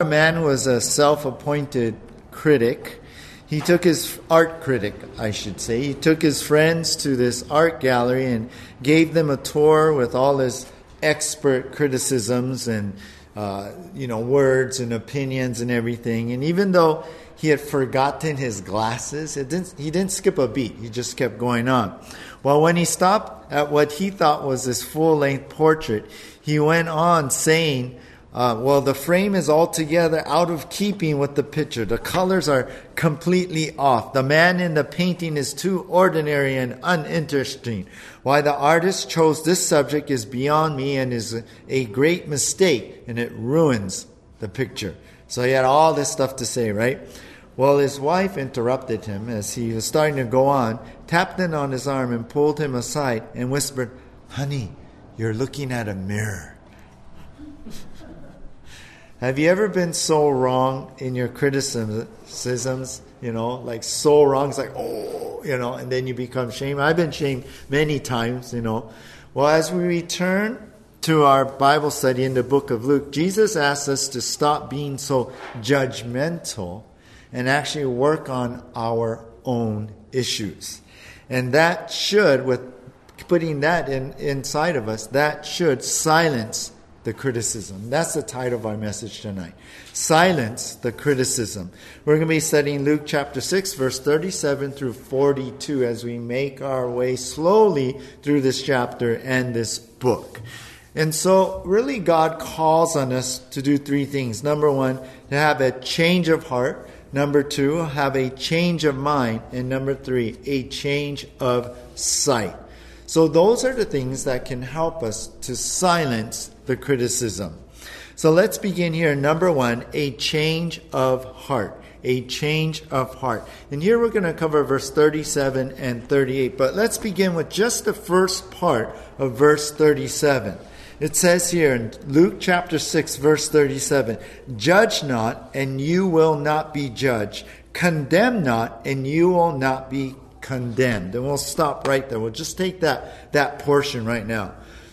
A man was a self-appointed critic. He took his art critic, I should say. He took his friends to this art gallery and gave them a tour with all his expert criticisms and words and opinions and everything. And even though he had forgotten his glasses, he didn't skip a beat. He just kept going on. Well, when he stopped at what he thought was this full-length portrait, he went on saying, the frame is altogether out of keeping with the picture. The colors are completely off. The man in the painting is too ordinary and uninteresting. Why the artist chose this subject is beyond me and is a great mistake, and it ruins the picture. So he had all this stuff to say, right? Well, his wife interrupted him as he was starting to go on, tapped him on his arm and pulled him aside and whispered, "Honey, you're looking at a mirror." Have you ever been so wrong in your criticisms, like so wrong? It's like, and then you become shamed. I've been shamed many times, Well, as we return to our Bible study in the book of Luke, Jesus asks us to stop being so judgmental and actually work on our own issues. And that should, with putting that inside of us, that should silence the criticism. That's the title of our message tonight. Silence the criticism. We're going to be studying Luke chapter 6, verse 37 through 42 as we make our way slowly through this chapter and this book. And so really God calls on us to do three things. Number one, to have a change of heart. Number two, have a change of mind. And number three, a change of sight. So those are the things that can help us to silence the criticism. So let's begin here. Number one, a change of heart. A change of heart. And here we're going to cover verse 37 and 38. But let's begin with just the first part of verse 37. It says here in Luke chapter 6, verse 37, "Judge not, and you will not be judged. Condemn not, and you will not be condemned." And we'll stop right there. We'll just take that portion right now.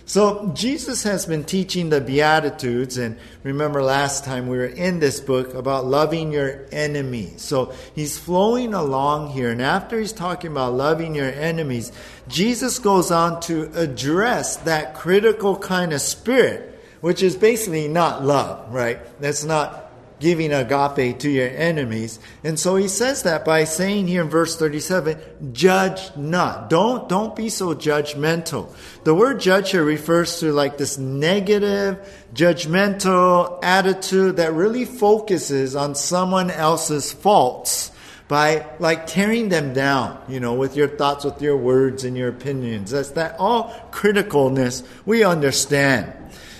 So Jesus has been teaching the Beatitudes, and remember last time we were in this book about loving your enemy. So he's flowing along here, and after he's talking about loving your enemies, Jesus goes on to address that critical kind of spirit, which is basically not love, right? That's not giving agape to your enemies. And so he says that by saying here in verse 37, "Judge not." Don't be so judgmental. The word judge here refers to like this negative, judgmental attitude that really focuses on someone else's faults by like tearing them down, with your thoughts, with your words and your opinions. That's that all criticalness we understand.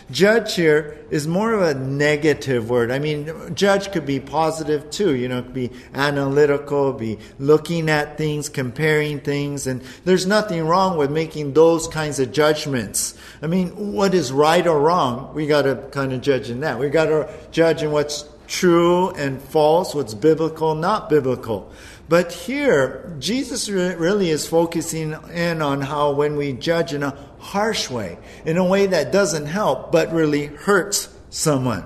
Judge here is more of a negative word. I mean, judge could be positive too. It could be analytical, be looking at things, comparing things. And there's nothing wrong with making those kinds of judgments. I mean, what is right or wrong? We got to kind of judge in that. We got to judge in what's true and false, what's biblical, not biblical. But here, Jesus really is focusing in on how when we judge in a harsh way, in a way that doesn't help but really hurts someone.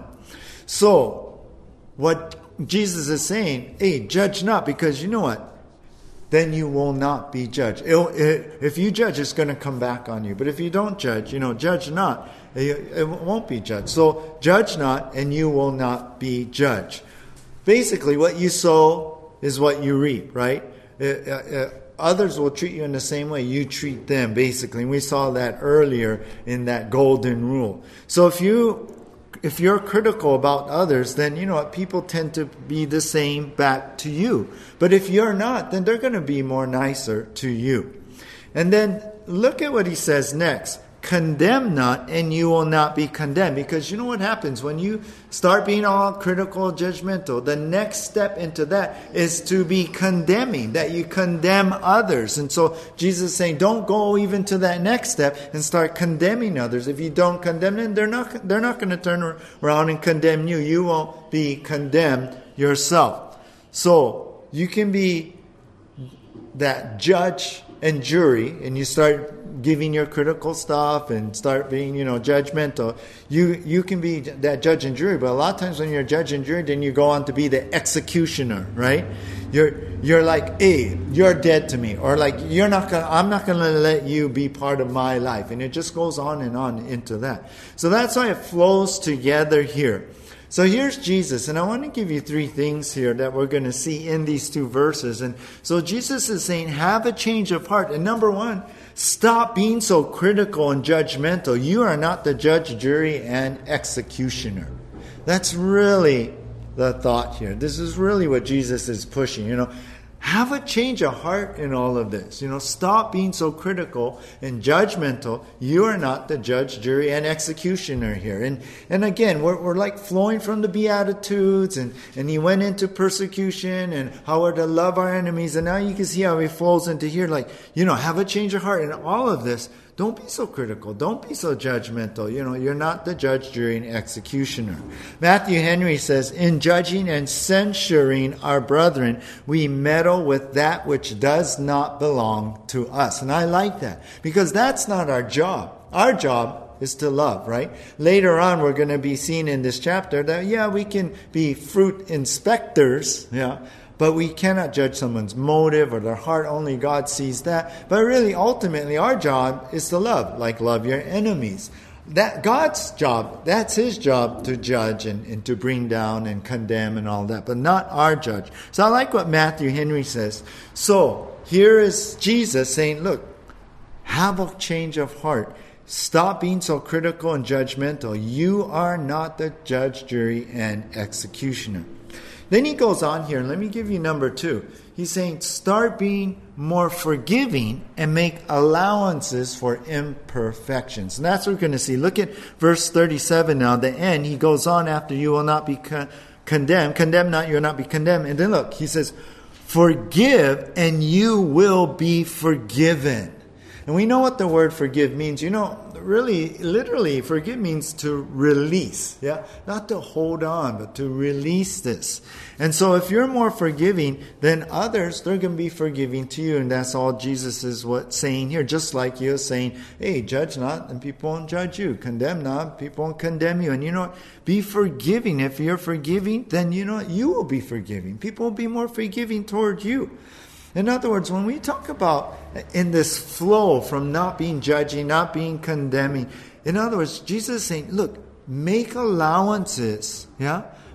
So, what Jesus is saying, hey, judge not, because you know what? Then you will not be judged. If you judge, it's going to come back on you. But if you don't judge, judge not, it won't be judged. So, judge not, and you will not be judged. Basically, what you sow is what you reap, right? Others will treat you in the same way you treat them, basically. And we saw that earlier in that golden rule. So if you're critical about others, then people tend to be the same back to you. But if you're not, then they're going to be more nicer to you. And then look at what he says next. Condemn not, and you will not be condemned. Because you know what happens when you start being all critical, judgmental? The next step into that is to be condemning, that you condemn others. And so Jesus is saying, don't go even to that next step and start condemning others. If you don't condemn them, they're not going to turn around and condemn you. You won't be condemned yourself. So you can be that judge and jury, and you start giving your critical stuff and start being, judgmental. You can be that judge and jury, but a lot of times when you're judge and jury, then you go on to be the executioner, right? You're like, hey, you're dead to me, or like I'm not gonna let you be part of my life, and it just goes on and on into that. So that's why it flows together here. So here's Jesus, and I want to give you three things here that we're going to see in these two verses. And so Jesus is saying, have a change of heart. And number one, stop being so critical and judgmental. You are not the judge, jury, and executioner. That's really the thought here. This is really what Jesus is pushing, Have a change of heart in all of this. Stop being so critical and judgmental. You are not the judge, jury, and executioner here. And again, we're like flowing from the Beatitudes, and he went into persecution and how we're to love our enemies. And now you can see how he flows into here, like, have a change of heart in all of this. Don't be so critical. Don't be so judgmental. You're not the judge, jury, and executioner. Matthew Henry says, in judging and censuring our brethren, we meddle with that which does not belong to us. And I like that, because that's not our job. Our job is to love, right? Later on, we're going to be seeing in this chapter that, we can be fruit inspectors, but we cannot judge someone's motive or their heart. Only God sees that. But really, ultimately, our job is to love, like love your enemies. That God's job, that's his job to judge and to bring down and condemn and all that, but not our judge. So I like what Matthew Henry says. So here is Jesus saying, look, have a change of heart. Stop being so critical and judgmental. You are not the judge, jury, and executioner. Then he goes on here, and let me give you number two. He's saying, start being more forgiving and make allowances for imperfections. And that's what we're going to see. Look at verse 37 now, the end. He goes on after, you will not be condemned. Condemn not, you will not be condemned. And then look, he says, forgive and you will be forgiven. And we know what the word forgive means. Really, literally, forgive means to release. Not to hold on, but to release this. And so if you're more forgiving than others, they're going to be forgiving to you. And that's all Jesus is saying here. Just like he was saying, hey, judge not, and people won't judge you. Condemn not, people won't condemn you. And be forgiving. If you're forgiving, then you will be forgiving. People will be more forgiving toward you. In other words, when we talk about in this flow from not being judging, not being condemning, in other words, Jesus is saying, look, make allowances,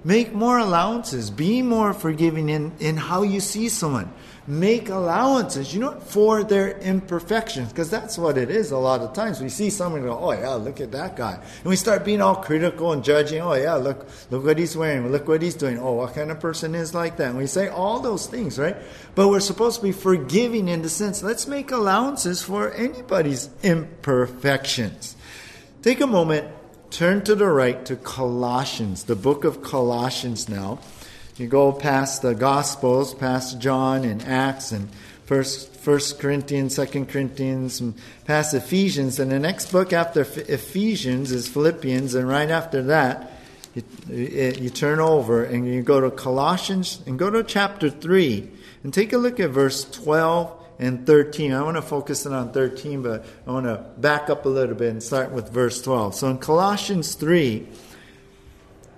Make more allowances. Be more forgiving in how you see someone. Make allowances, for their imperfections. Because that's what it is a lot of times. We see someone and go, oh yeah, look at that guy. And we start being all critical and judging. Oh yeah, look what he's wearing. Look what he's doing. Oh, what kind of person is like that? And we say all those things, right? But we're supposed to be forgiving in the sense, let's make allowances for anybody's imperfections. Take a moment. Turn to the right to Colossians, the book of Colossians now. You go past the Gospels, past John and Acts and First Corinthians, 2 Corinthians, and past Ephesians. And the next book after Ephesians is Philippians. And right after that, you turn over and you go to Colossians and go to chapter 3. And take a look at verse 12 and 13. I want to focus in on 13, but I want to back up a little bit and start with verse 12. So in Colossians 3,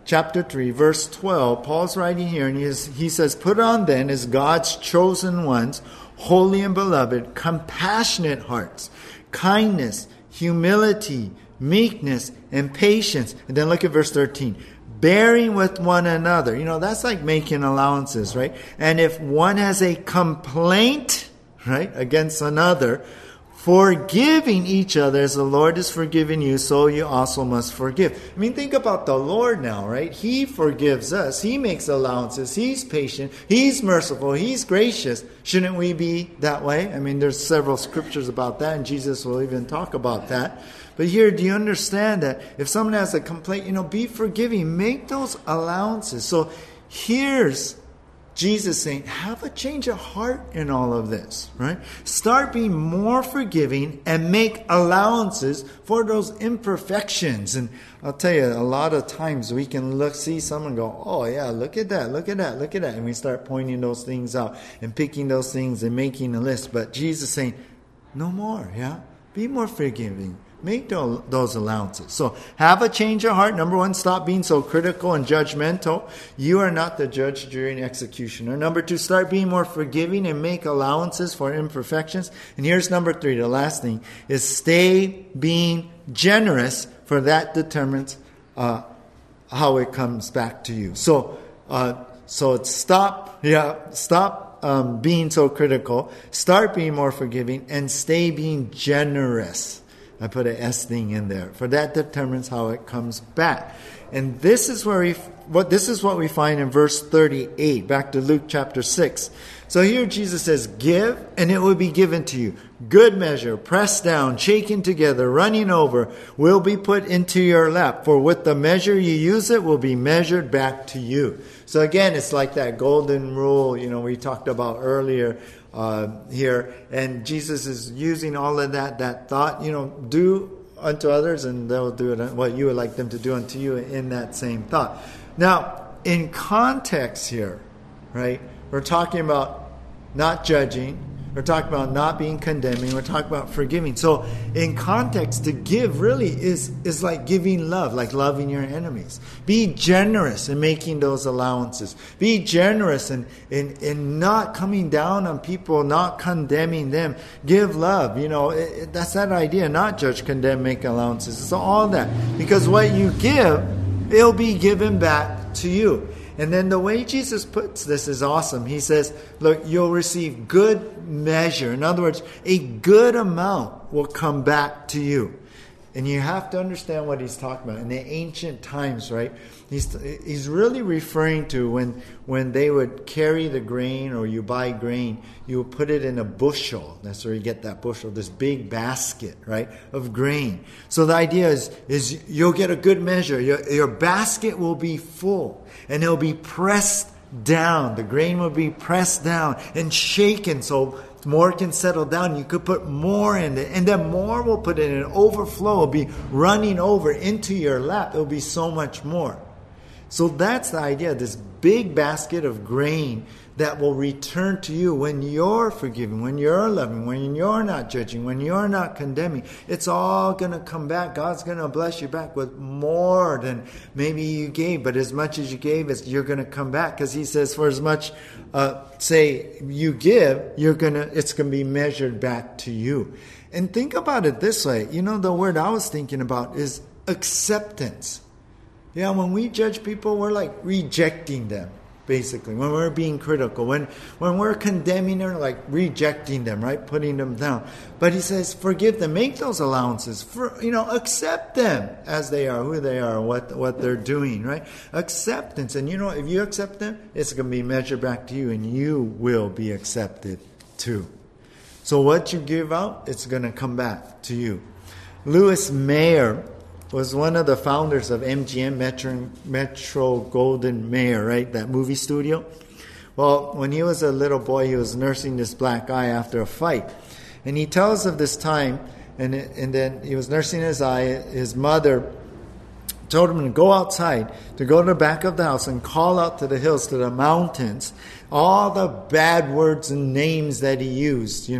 chapter 3, verse 12, Paul's writing here, and he says, put on then as God's chosen ones, holy and beloved, compassionate hearts, kindness, humility, meekness, and patience. And then look at verse 13. Bearing with one another. That's like making allowances, right? And if one has a complaint, right, against another, forgiving each other as the Lord has forgiven you, so you also must forgive. Think about the Lord now, right? He forgives us. He makes allowances. He's patient. He's merciful. He's gracious. Shouldn't we be that way? There's several scriptures about that, and Jesus will even talk about that. But here, do you understand that if someone has a complaint, be forgiving. Make those allowances. So here's Jesus saying, have a change of heart in all of this, right? Start being more forgiving and make allowances for those imperfections. And I'll tell you, a lot of times we can see someone go, oh yeah, look at that, look at that, look at that. And we start pointing those things out and picking those things and making a list. But Jesus is saying, no more, Be more forgiving. Make those allowances. So have a change of heart. Number one, stop being so critical and judgmental. You are not the judge, jury, and executioner. Number two, start being more forgiving and make allowances for imperfections. And here's number three, the last thing, is stay being generous, for that determines how it comes back to you. So stop being so critical. Start being more forgiving and stay being generous. I put an S thing in there, for that determines how it comes back. And this is where what we find in verse 38, back to Luke chapter 6. So here Jesus says, "Give, and it will be given to you. Good measure, pressed down, shaken together, running over, will be put into your lap. For with the measure you use, it will be measured back to you." So again, it's like that golden rule, we talked about earlier. Here, and Jesus is using all of that thought, do unto others and they'll do it what you would like them to do unto you, in that same thought. Now, in context here, right, we're talking about not judging, we're talking about not being condemning, we're talking about forgiving. So in context, to give really is like giving love, like loving your enemies. Be generous in making those allowances. Be generous in not coming down on people, not condemning them. Give love, that's that idea. Not judge, condemn, make allowances. It's all that. Because what you give, it'll be given back to you. And then the way Jesus puts this is awesome. He says, look, you'll receive good measure. In other words, a good amount will come back to you. And you have to understand what he's talking about. In the ancient times, right, he's really referring to when they would carry the grain, or you buy grain, you would put it in a bushel. That's where you get that bushel, this big basket, right, of grain. So the idea is you'll get a good measure. Your basket will be full, and it'll be pressed down. The grain will be pressed down and shaken, so more can settle down. You could put more in it, and then more will put in an overflow. Will be running over into your lap. It'll be so much more. So that's the idea. This big basket of grain that will return to you when you're forgiving, when you're loving, when you're not judging, when you're not condemning. It's all going to come back. God's going to bless you back with more than maybe you gave, but as much as you gave, you're going to come back, because He says, "For as much, you give, it's going to be measured back to you." And think about it this way. The word I was thinking about is acceptance. Yeah, when we judge people, we're like rejecting them. Basically, when we're being critical, when we're condemning them, like rejecting them, right, putting them down. But He says, forgive them, make those allowances. Accept them as they are, who they are, what they're doing, right? Acceptance, and if you accept them, it's going to be measured back to you, and you will be accepted too. So what you give out, it's going to come back to you. Lewis Mayer was one of the founders of MGM, Metro-Goldwyn-Mayer, right? That movie studio. Well, when he was a little boy, he was nursing this black eye after a fight. And he tells of this time, and then he was nursing his eye. His mother told him to go outside, to go to the back of the house and call out to the hills, to the mountains, all the bad words and names that he used,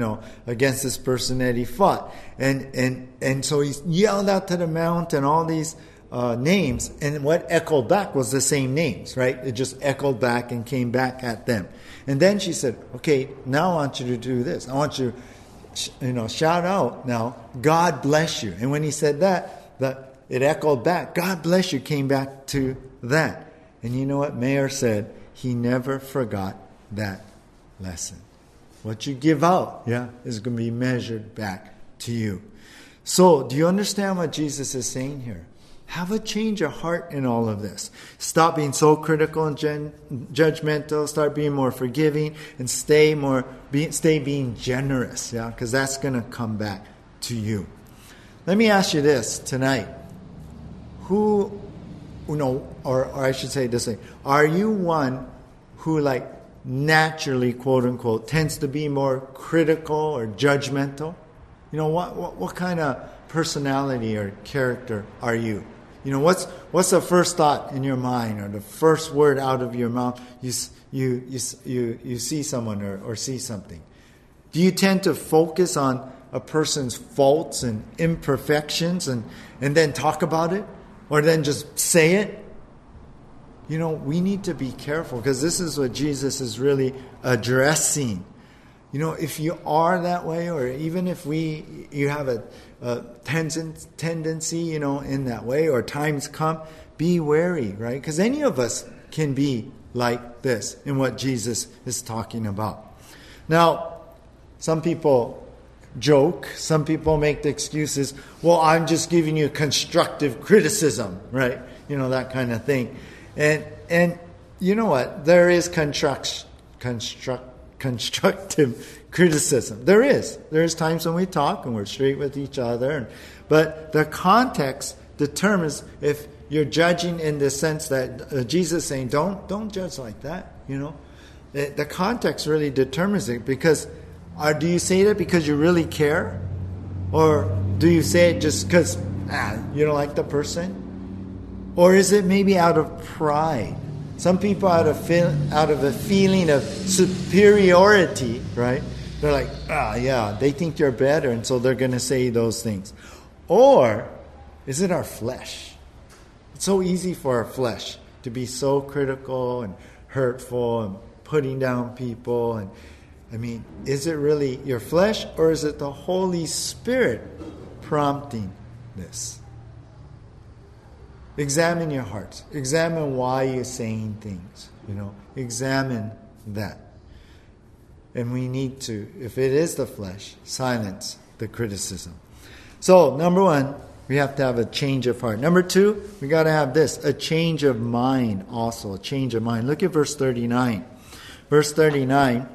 against this person that he fought. And so he yelled out to the mountain all these names, and what echoed back was the same names, right? It just echoed back and came back at them. And then she said, "Okay, now I want you to do this. I want you to, shout out now, 'God bless you.'" And when he said that, it echoed back. "God bless you" came back to that. And you know what Mayer said? He never forgot that lesson. What you give out, is going to be measured back to you. So, do you understand what Jesus is saying here? Have a change of heart in all of this. Stop being so critical and judgmental. Start being more forgiving, and stay being generous. Yeah, because that's going to come back to you. Let me ask you this tonight. I should say this thing. Are you one who naturally, quote unquote, tends to be more critical or judgmental? What kind of personality or character are you? What's the first thought in your mind, or the first word out of your mouth you see someone or see something? Do you tend to focus on a person's faults and imperfections and then talk about it or then just say it. You know, we need to be careful because this is what Jesus is really addressing. You know, if you are that way, or even if you have a tendency, you know, in that way, or times come, be wary, right? Because any of us can be like this in what Jesus is talking about. Now, some people joke, some people make the excuses, well, I'm just giving you constructive criticism, right? You know, that kind of thing. And you know what? There is constructive criticism. There is times when we talk and we're straight with each other. But the context determines if you're judging in the sense that Jesus is saying, don't judge like that. You know, the context really determines it. Because, do you say that because you really care, or do you say it just because you don't like the person, or is it maybe out of pride? Some people out of a feeling of superiority, right? They're like, they think you're better, and so they're going to say those things. Or is it our flesh? It's so easy for our flesh to be so critical and hurtful and putting down people. And I mean, is it really your flesh, or is it the Holy Spirit prompting this? Examine your hearts. Examine why you're saying things. You know, examine that. And we need to, if it is the flesh, silence the criticism. So, number one, we have to have a change of heart. Number two, we got to have this, a change of mind also. A change of mind. Look at verse 39. Verse 39,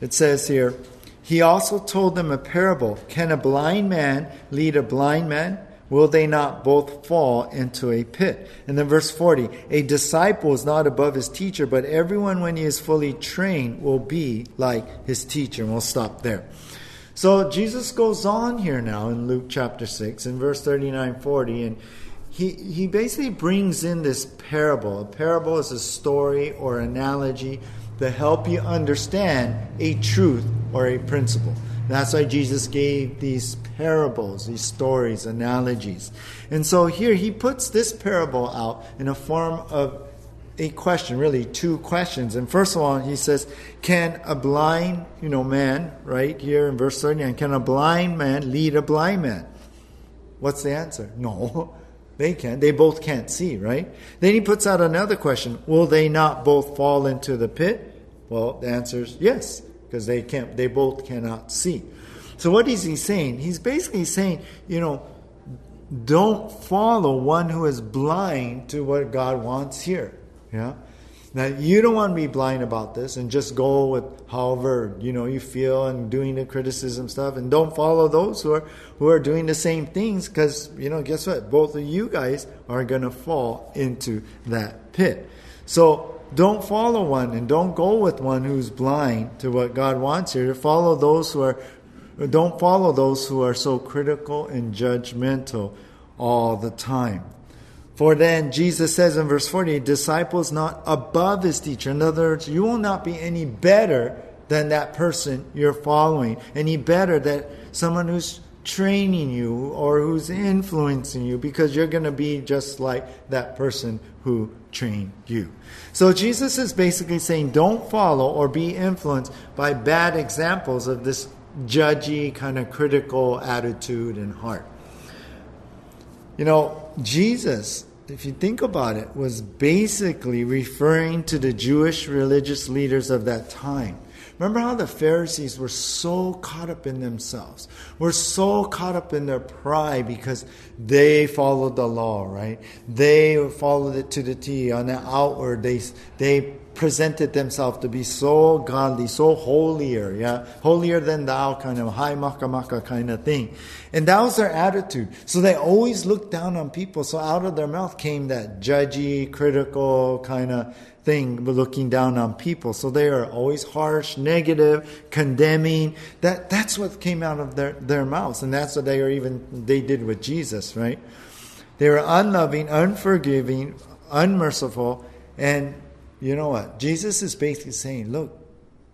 it says here, He also told them a parable. Can a blind man lead a blind man? Will they not both fall into a pit? And then verse 40, a disciple is not above his teacher, but everyone when he is fully trained will be like his teacher. And we'll stop there. So Jesus goes on here now in Luke chapter 6 in verse 39-40. And he basically brings in this parable. A parable is a story or analogy to help you understand a truth or a principle. That's why Jesus gave these parables, these stories, analogies. And so here he puts this parable out in a form of a question, really two questions. And first of all, he says, can a blind man, right here in verse 39, can a blind man lead a blind man? What's the answer? No, they can't. They both can't see, right? Then he puts out another question. Will they not both fall into the pit? Well, the answer is yes. Because they both cannot see. So what is he saying? He's basically saying, don't follow one who is blind to what God wants here. Yeah. Now, you don't want to be blind about this and just go with however, you feel and doing the criticism stuff. And don't follow those who are doing the same things because, guess what? Both of you guys are going to fall into that pit. So, don't follow one and don't go with one who's blind to what God wants here. Don't follow those who are so critical and judgmental all the time. For then Jesus says in verse 40, a disciple is not above his teacher. In other words, you will not be any better than that person you're following, any better than someone who's training you or who's influencing you, because you're going to be just like that person who trained you. So Jesus is basically saying don't follow or be influenced by bad examples of this judgy kind of critical attitude and heart. Jesus, if you think about it, was basically referring to the Jewish religious leaders of that time. Remember how the Pharisees were so caught up in themselves, were so caught up in their pride because they followed the law, right? They followed it to the T. On the outward, they presented themselves to be so godly, so holier, yeah? Holier than thou kind of, high maka kind of thing. And that was their attitude. So they always looked down on people. So out of their mouth came that judgy, critical kind of thing, looking down on people. So they are always harsh, negative, condemning. That's what came out of their mouths, and that's what they did with Jesus, right? They were unloving, unforgiving, unmerciful, and you know what? Jesus is basically saying, look,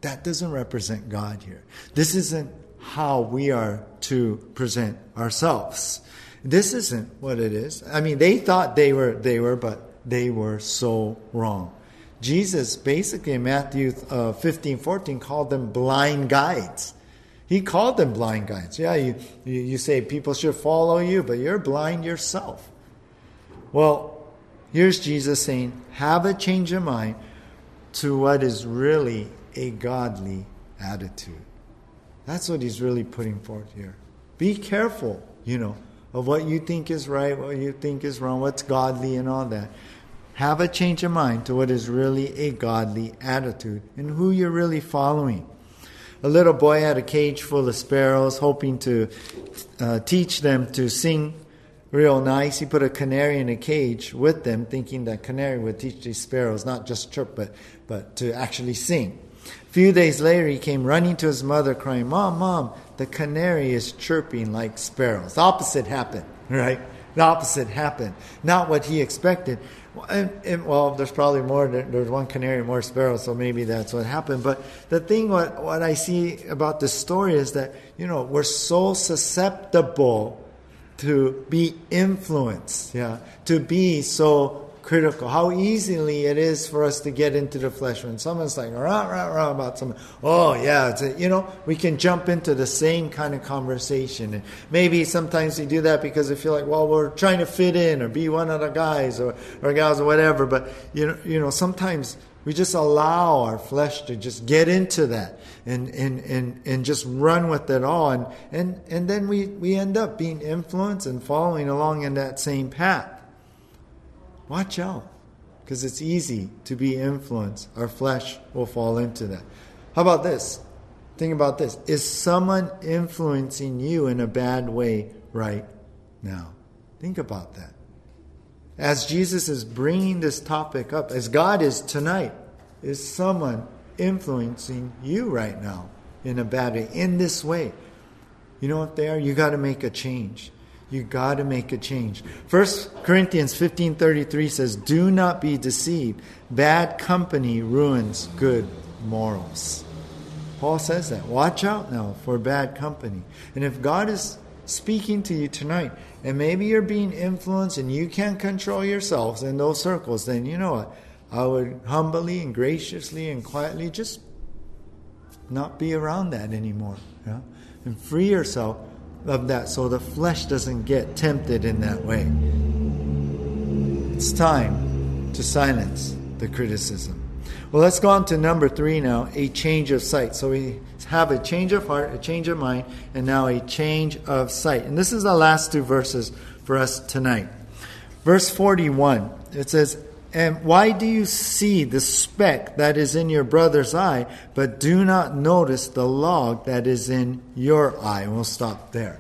that doesn't represent God here. This isn't how we are to present ourselves. This isn't what it is. I mean, they thought they were, but they were so wrong. Jesus basically in Matthew 15:14 called them blind guides. He called them blind guides. Yeah, you say people should follow you, but you're blind yourself. Well, here's Jesus saying, have a change of mind to what is really a godly attitude. That's what he's really putting forth here. Be careful, of what you think is right, what you think is wrong, what's godly and all that. Have a change of mind to what is really a godly attitude and who you're really following. A little boy had a cage full of sparrows, hoping to teach them to sing real nice. He put a canary in a cage with them, thinking that canary would teach these sparrows not just chirp, but to actually sing. A few days later, he came running to his mother crying, "Mom, Mom, the canary is chirping like sparrows." The opposite happened, right? The opposite happened. Not what he expected. Well, there's probably more. There's one canary and more sparrows, so maybe that's what happened. But the thing, what I see about this story is that, we're so susceptible to be influenced, to be so critical. How easily it is for us to get into the flesh when someone's like, rah, about something. Oh, yeah. It's we can jump into the same kind of conversation. And maybe sometimes we do that because we feel like, well, we're trying to fit in or be one of the guys or gals or whatever. But, sometimes we just allow our flesh to just get into that and just run with it all. And then we end up being influenced and following along in that same path. Watch out, because it's easy to be influenced. Our flesh will fall into that. How about this? Think about this. Is someone influencing you in a bad way right now? Think about that. As Jesus is bringing this topic up, as God is tonight, is someone influencing you right now in a bad way, in this way? You know what they are? You got to make a change. You got to make a change. 1 Corinthians 15:33 says, "Do not be deceived. Bad company ruins good morals." Paul says that. Watch out now for bad company. And if God is speaking to you tonight, and maybe you're being influenced and you can't control yourselves in those circles, then you know what? I would humbly and graciously and quietly just not be around that anymore. Yeah? And free yourself of that, so the flesh doesn't get tempted in that way. It's time to silence the criticism. Well, let's go on to number 3 now, a change of sight. So we have a change of heart, a change of mind, and now a change of sight. And this is the last 2 verses for us tonight. Verse 41, it says, "And why do you see the speck that is in your brother's eye, but do not notice the log that is in your eye?" And we'll stop there.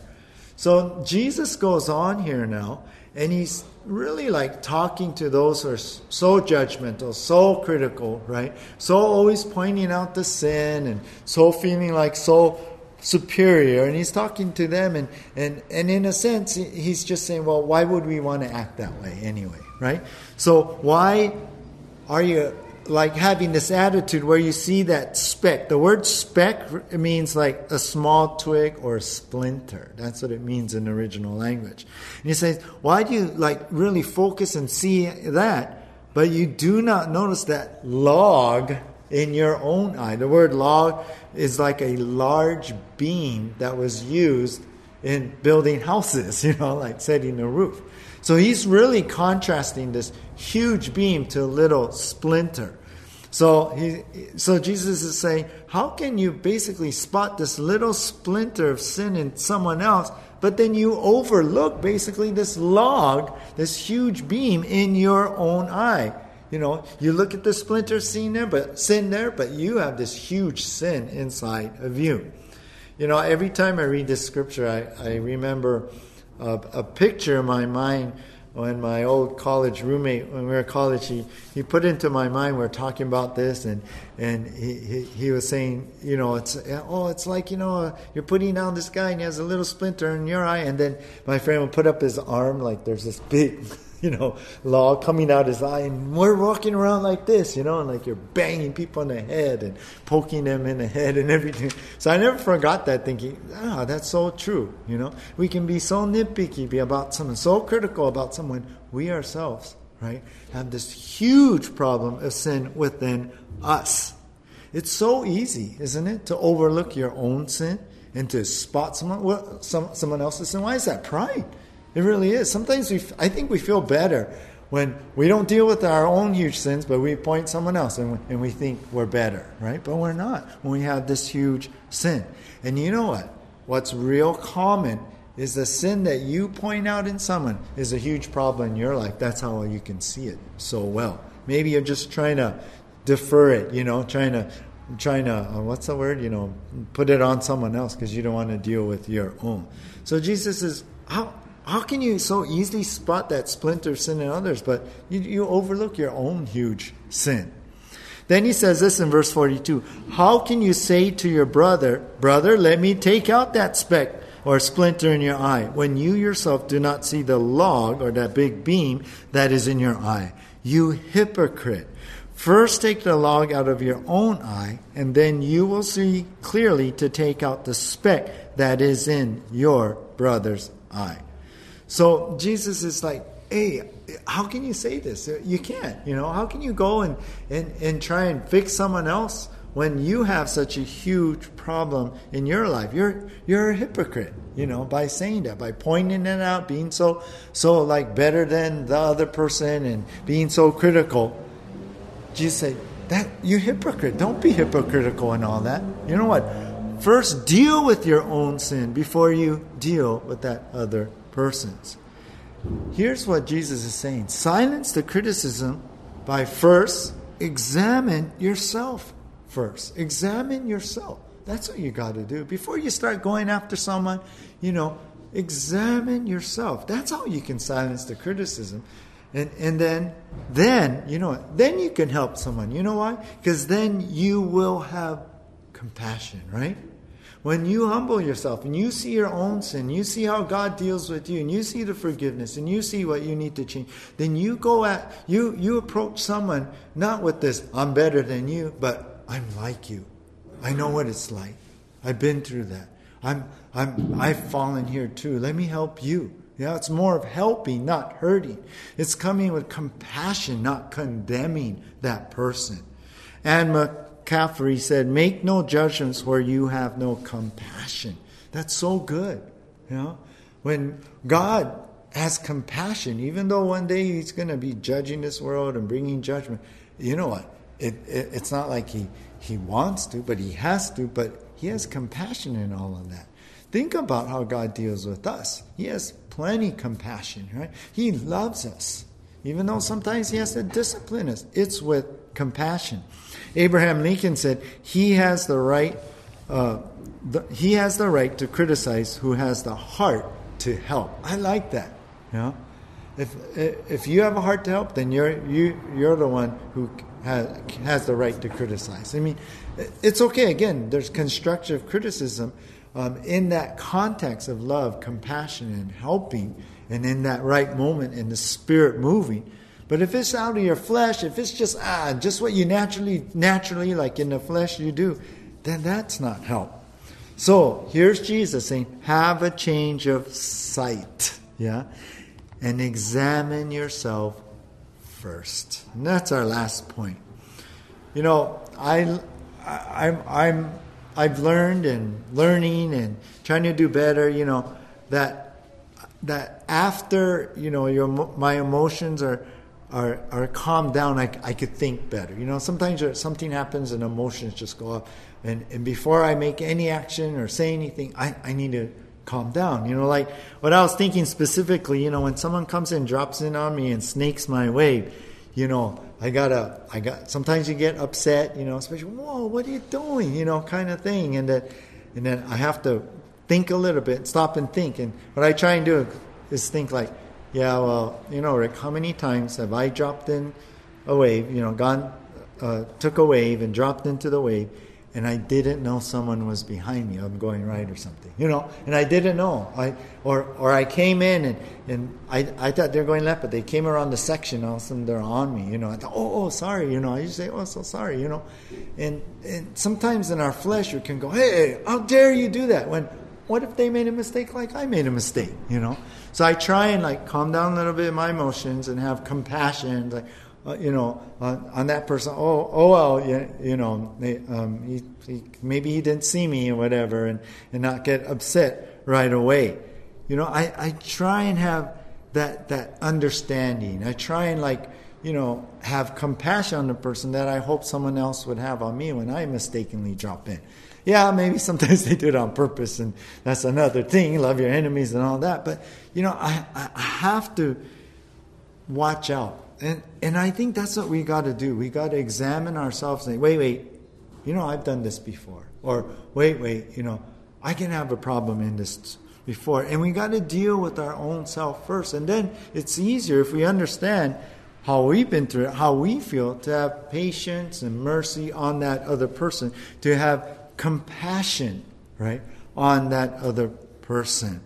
So Jesus goes on here now, and he's really like talking to those who are so judgmental, so critical, right? So always pointing out the sin and so feeling like so superior. And he's talking to them, and in a sense, he's just saying, well, why would we want to act that way anyway? Right? So why are you like having this attitude where you see that speck? The word speck means like a small twig or a splinter. That's what it means in the original language. And he says, why do you like really focus and see that, but you do not notice that log in your own eye? The word log is like a large beam that was used in building houses, like setting a roof. So he's really contrasting this huge beam to a little splinter. So Jesus is saying, how can you basically spot this little splinter of sin in someone else, but then you overlook basically this log, this huge beam in your own eye? You look at the splinter sin there, but you have this huge sin inside of you. Every time I read this scripture, I remember a picture in my mind when my old college roommate, when we were at college, he put into my mind, we're talking about this, and he was saying, it's like, you're putting down this guy and he has a little splinter in your eye, and then my friend would put up his arm like there's this big log coming out his eye, and we're walking around like this, and like you're banging people in the head and poking them in the head and everything. So I never forgot that, thinking, that's so true, We can be so nitpicky about someone, so critical about someone. We ourselves, right, have this huge problem of sin within us. It's so easy, isn't it, to overlook your own sin and to spot someone else's sin. Why is that? Pride. It really is. Sometimes I think we feel better when we don't deal with our own huge sins, but we point someone else and we think we're better, right? But we're not when we have this huge sin. And you know what? What's real common is the sin that you point out in someone is a huge problem in your life. That's how you can see it so well. Maybe you're just trying to defer it, trying to what's the word? Put it on someone else because you don't want to deal with your own. So Jesus is, how can you so easily spot that splinter of sin in others, but you overlook your own huge sin? Then he says this in verse 42, how can you say to your brother, let me take out that speck or splinter in your eye, when you yourself do not see the log or that big beam that is in your eye? You hypocrite. First take the log out of your own eye, and then you will see clearly to take out the speck that is in your brother's eye. So Jesus is like, hey, how can you say this? You can't, How can you go and try and fix someone else when you have such a huge problem in your life? You're a hypocrite, by saying that, by pointing it out, being so like better than the other person and being so critical. Jesus said, you hypocrite. Don't be hypocritical and all that. You know what? First deal with your own sin before you deal with that other persons. Here's what Jesus is saying. Silence the criticism by first examine yourself first. Examine yourself. That's what you got to do. Before you start going after someone, examine yourself. That's how you can silence the criticism. And then you can help someone. You know why? Because then you will have compassion, right? When you humble yourself and you see your own sin, you see how God deals with you, and you see the forgiveness, and you see what you need to change, then you you approach someone not with this, I'm better than you, but I'm like you. I know what it's like. I've been through that. I've fallen here too. Let me help you. It's more of helping, not hurting. It's coming with compassion, not condemning that person. And McCaffrey said, make no judgments where you have no compassion. That's so good. When God has compassion, even though one day he's going to be judging this world and bringing judgment, you know what? It's not like he wants to, but he has to, but he has compassion in all of that. Think about how God deals with us. He has plenty of compassion, right? He loves us, even though sometimes he has to discipline us. It's with compassion. Abraham Lincoln said, "He has the right to criticize who has the heart to help." I like that. If you have a heart to help, then you're the one who has the right to criticize. I mean, it's okay. Again, there's constructive criticism. In that context of love, compassion, and helping, and in that right moment, and the Spirit moving. But if it's out of your flesh, if it's just just what you naturally like in the flesh you do, then that's not help. So here's Jesus saying, have a change of sight, and examine yourself first. And that's our last point. I've learned and learning and trying to do better, that after, my emotions are calmed down, I could think better. Sometimes something happens and emotions just go up. And before I make any action or say anything, I need to calm down. Like what I was thinking specifically, when someone comes and drops in on me and snakes my way, sometimes you get upset, especially, whoa, what are you doing? Kind of thing. And then I have to think a little bit, stop and think. And what I try and do is think like, Rick, how many times have I dropped in a wave, took a wave and dropped into the wave, and I didn't know someone was behind me. I'm going right or something, and I didn't know. I came in and I thought they were going left, but they came around the section. All of a sudden they're on me, I thought, oh, sorry, I used to say, oh, so sorry, And sometimes in our flesh we can go, hey, how dare you do that? When what if they made a mistake like I made a mistake, So I try and calm down a little bit my emotions and have compassion, on that person. Maybe he didn't see me or whatever, and not get upset right away. I try and have that understanding. I try and have compassion on the person that I hope someone else would have on me when I mistakenly drop in. Yeah, maybe sometimes they do it on purpose, and that's another thing, love your enemies and all that. But, I have to watch out. And I think that's what we got to do. We got to examine ourselves and say, wait, I've done this before. Or, wait, I can have a problem in this before. And we got to deal with our own self first. And then it's easier if we understand how we've been through it, how we feel, to have patience and mercy on that other person, to have compassion, right, on that other person.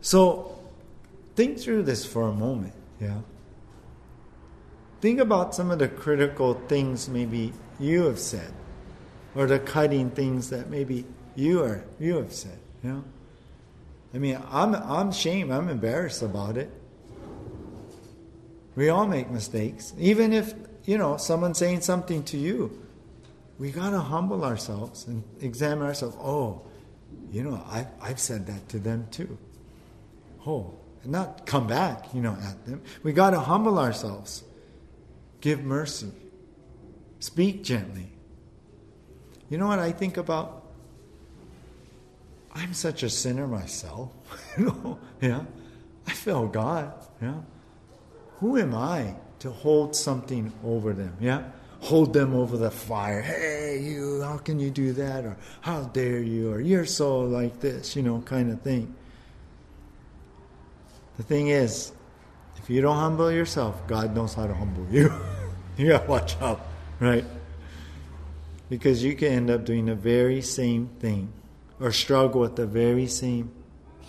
So think through this for a moment. Yeah. Think about some of the critical things maybe you have said, or the cutting things that maybe you have said. I mean, I'm ashamed. I'm embarrassed about it. We all make mistakes, even if someone's saying something to you. We got to humble ourselves and examine ourselves. Oh, I've said that to them too. Oh, and not come back, at them. We got to humble ourselves. Give mercy. Speak gently. You know what I think about? I'm such a sinner myself. Yeah. I fail God. Yeah. Who am I to hold something over them? Yeah. Hold them over the fire. Hey, you, how can you do that? Or how dare you? Or you're so like this, kind of thing. The thing is, if you don't humble yourself, God knows how to humble you. You got to watch out, right? Because you can end up doing the very same thing or struggle with the very same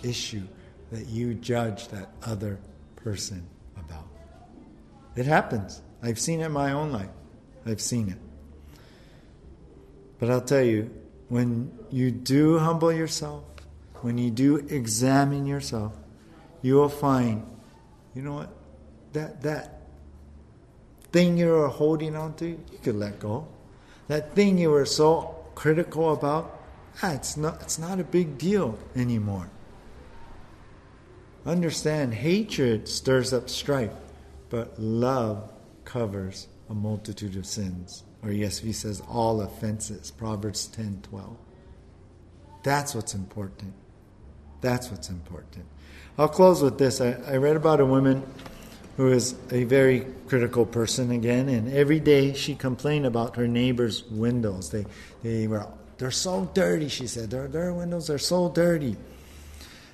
issue that you judge that other person about. It happens. I've seen it in my own life. I've seen it. But I'll tell you, when you do humble yourself, when you do examine yourself, you will find, what? That thing you were holding on to, you could let go. That thing you were so critical about, it's not a big deal anymore. Understand, hatred stirs up strife, but love covers a multitude of sins. Or ESV says, all offenses. Proverbs 10:12. That's what's important. That's what's important. I'll close with this. I read about a woman who is a very critical person again, and every day she complained about her neighbor's windows. They're so dirty, she said. Their windows are so dirty.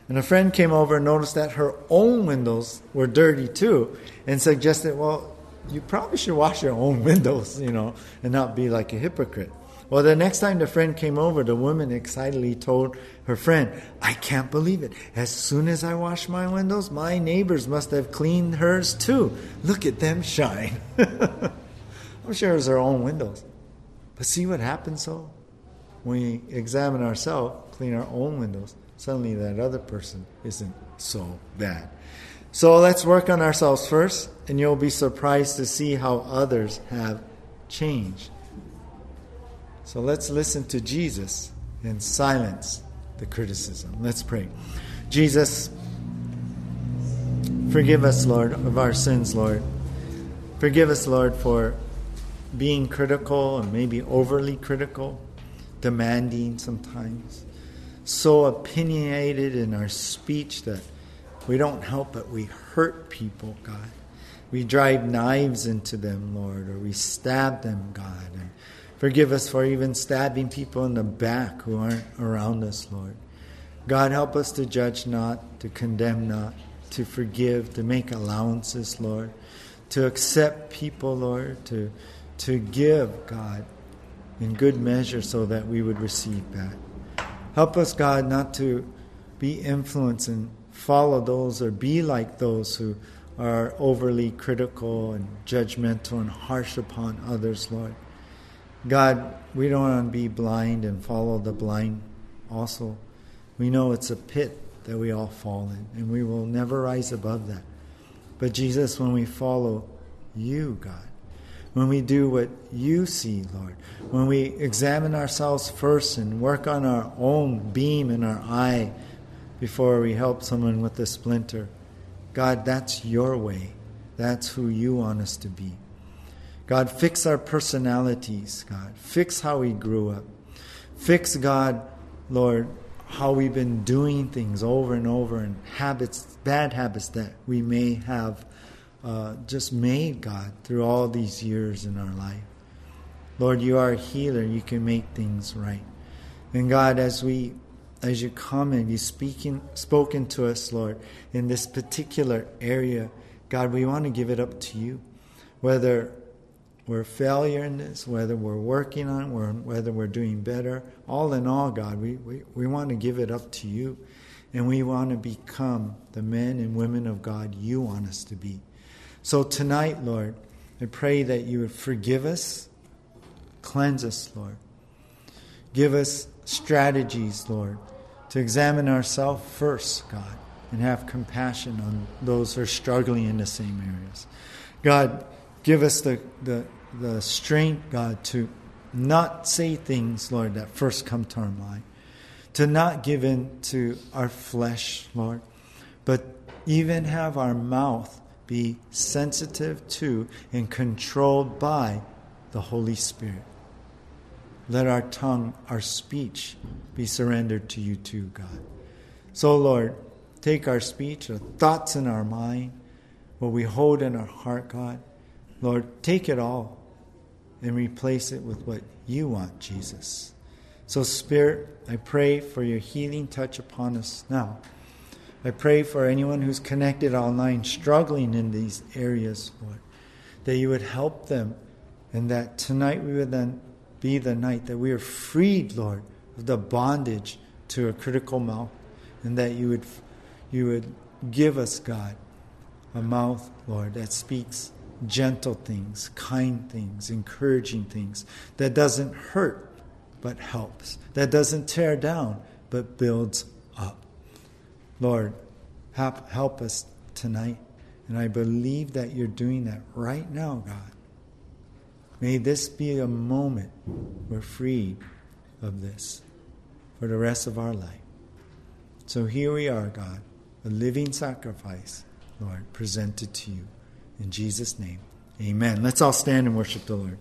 And a friend came over and noticed that her own windows were dirty too, and suggested, well, you probably should wash your own windows, and not be like a hypocrite. Well, the next time the friend came over, the woman excitedly told her friend, I can't believe it. As soon as I wash my windows, my neighbors must have cleaned hers too. Look at them shine. I'm sure it was her own windows. But see what happens though? When we examine ourselves, clean our own windows, suddenly that other person isn't so bad. So let's work on ourselves first, and you'll be surprised to see how others have changed. So let's listen to Jesus and silence the criticism. Let's pray. Jesus, forgive us, Lord, of our sins, Lord. Forgive us, Lord, for being critical and maybe overly critical, demanding sometimes, so opinionated in our speech that we don't help, but we hurt people, God. We drive knives into them, Lord, or we stab them, God. And forgive us for even stabbing people in the back who aren't around us, Lord. God, help us to judge not, to condemn not, to forgive, to make allowances, Lord, to accept people, Lord, to give, God, in good measure so that we would receive back. Help us, God, not to be influenced and follow those or be like those who are overly critical and judgmental and harsh upon others, Lord. God, we don't want to be blind and follow the blind also. We know it's a pit that we all fall in, and we will never rise above that. But Jesus, when we follow you, God, when we do what you see, Lord, when we examine ourselves first and work on our own beam in our eye before we help someone with a splinter, God, that's your way. That's who you want us to be. God, fix our personalities, God. Fix how we grew up. Fix, God, Lord, how we've been doing things over and over, and habits, bad habits that we may have just made, God, through all these years in our life. Lord, you are a healer. You can make things right. And God, as you come and you spoken to us, Lord, in this particular area, God, we want to give it up to you. Whether we're a failure in this, whether we're working on it, whether we're doing better, all in all, God, we want to give it up to you. And we want to become the men and women of God you want us to be. So tonight, Lord, I pray that you would forgive us, cleanse us, Lord. Give us strategies, Lord, to examine ourselves first, God, and have compassion on those who are struggling in the same areas. God, give us the strength, God, to not say things, Lord, that first come to our mind. To not give in to our flesh, Lord, but even have our mouth be sensitive to and controlled by the Holy Spirit. Let our tongue, our speech, be surrendered to you too, God. So, Lord, take our speech, our thoughts in our mind, what we hold in our heart, God. Lord, take it all and replace it with what you want, Jesus. So, Spirit, I pray for your healing touch upon us now. I pray for anyone who's connected online, struggling in these areas, Lord, that you would help them, and that tonight we would then be the night that we are freed, Lord, of the bondage to a critical mouth, and that you would give us, God, a mouth, Lord, that speaks gentle things, kind things, encouraging things, that doesn't hurt but helps, that doesn't tear down but builds up. Lord, help us tonight, and I believe that you're doing that right now, God. May this be a moment we're freed of this for the rest of our life. So here we are, God, a living sacrifice, Lord, presented to you. In Jesus' name, amen. Let's all stand and worship the Lord.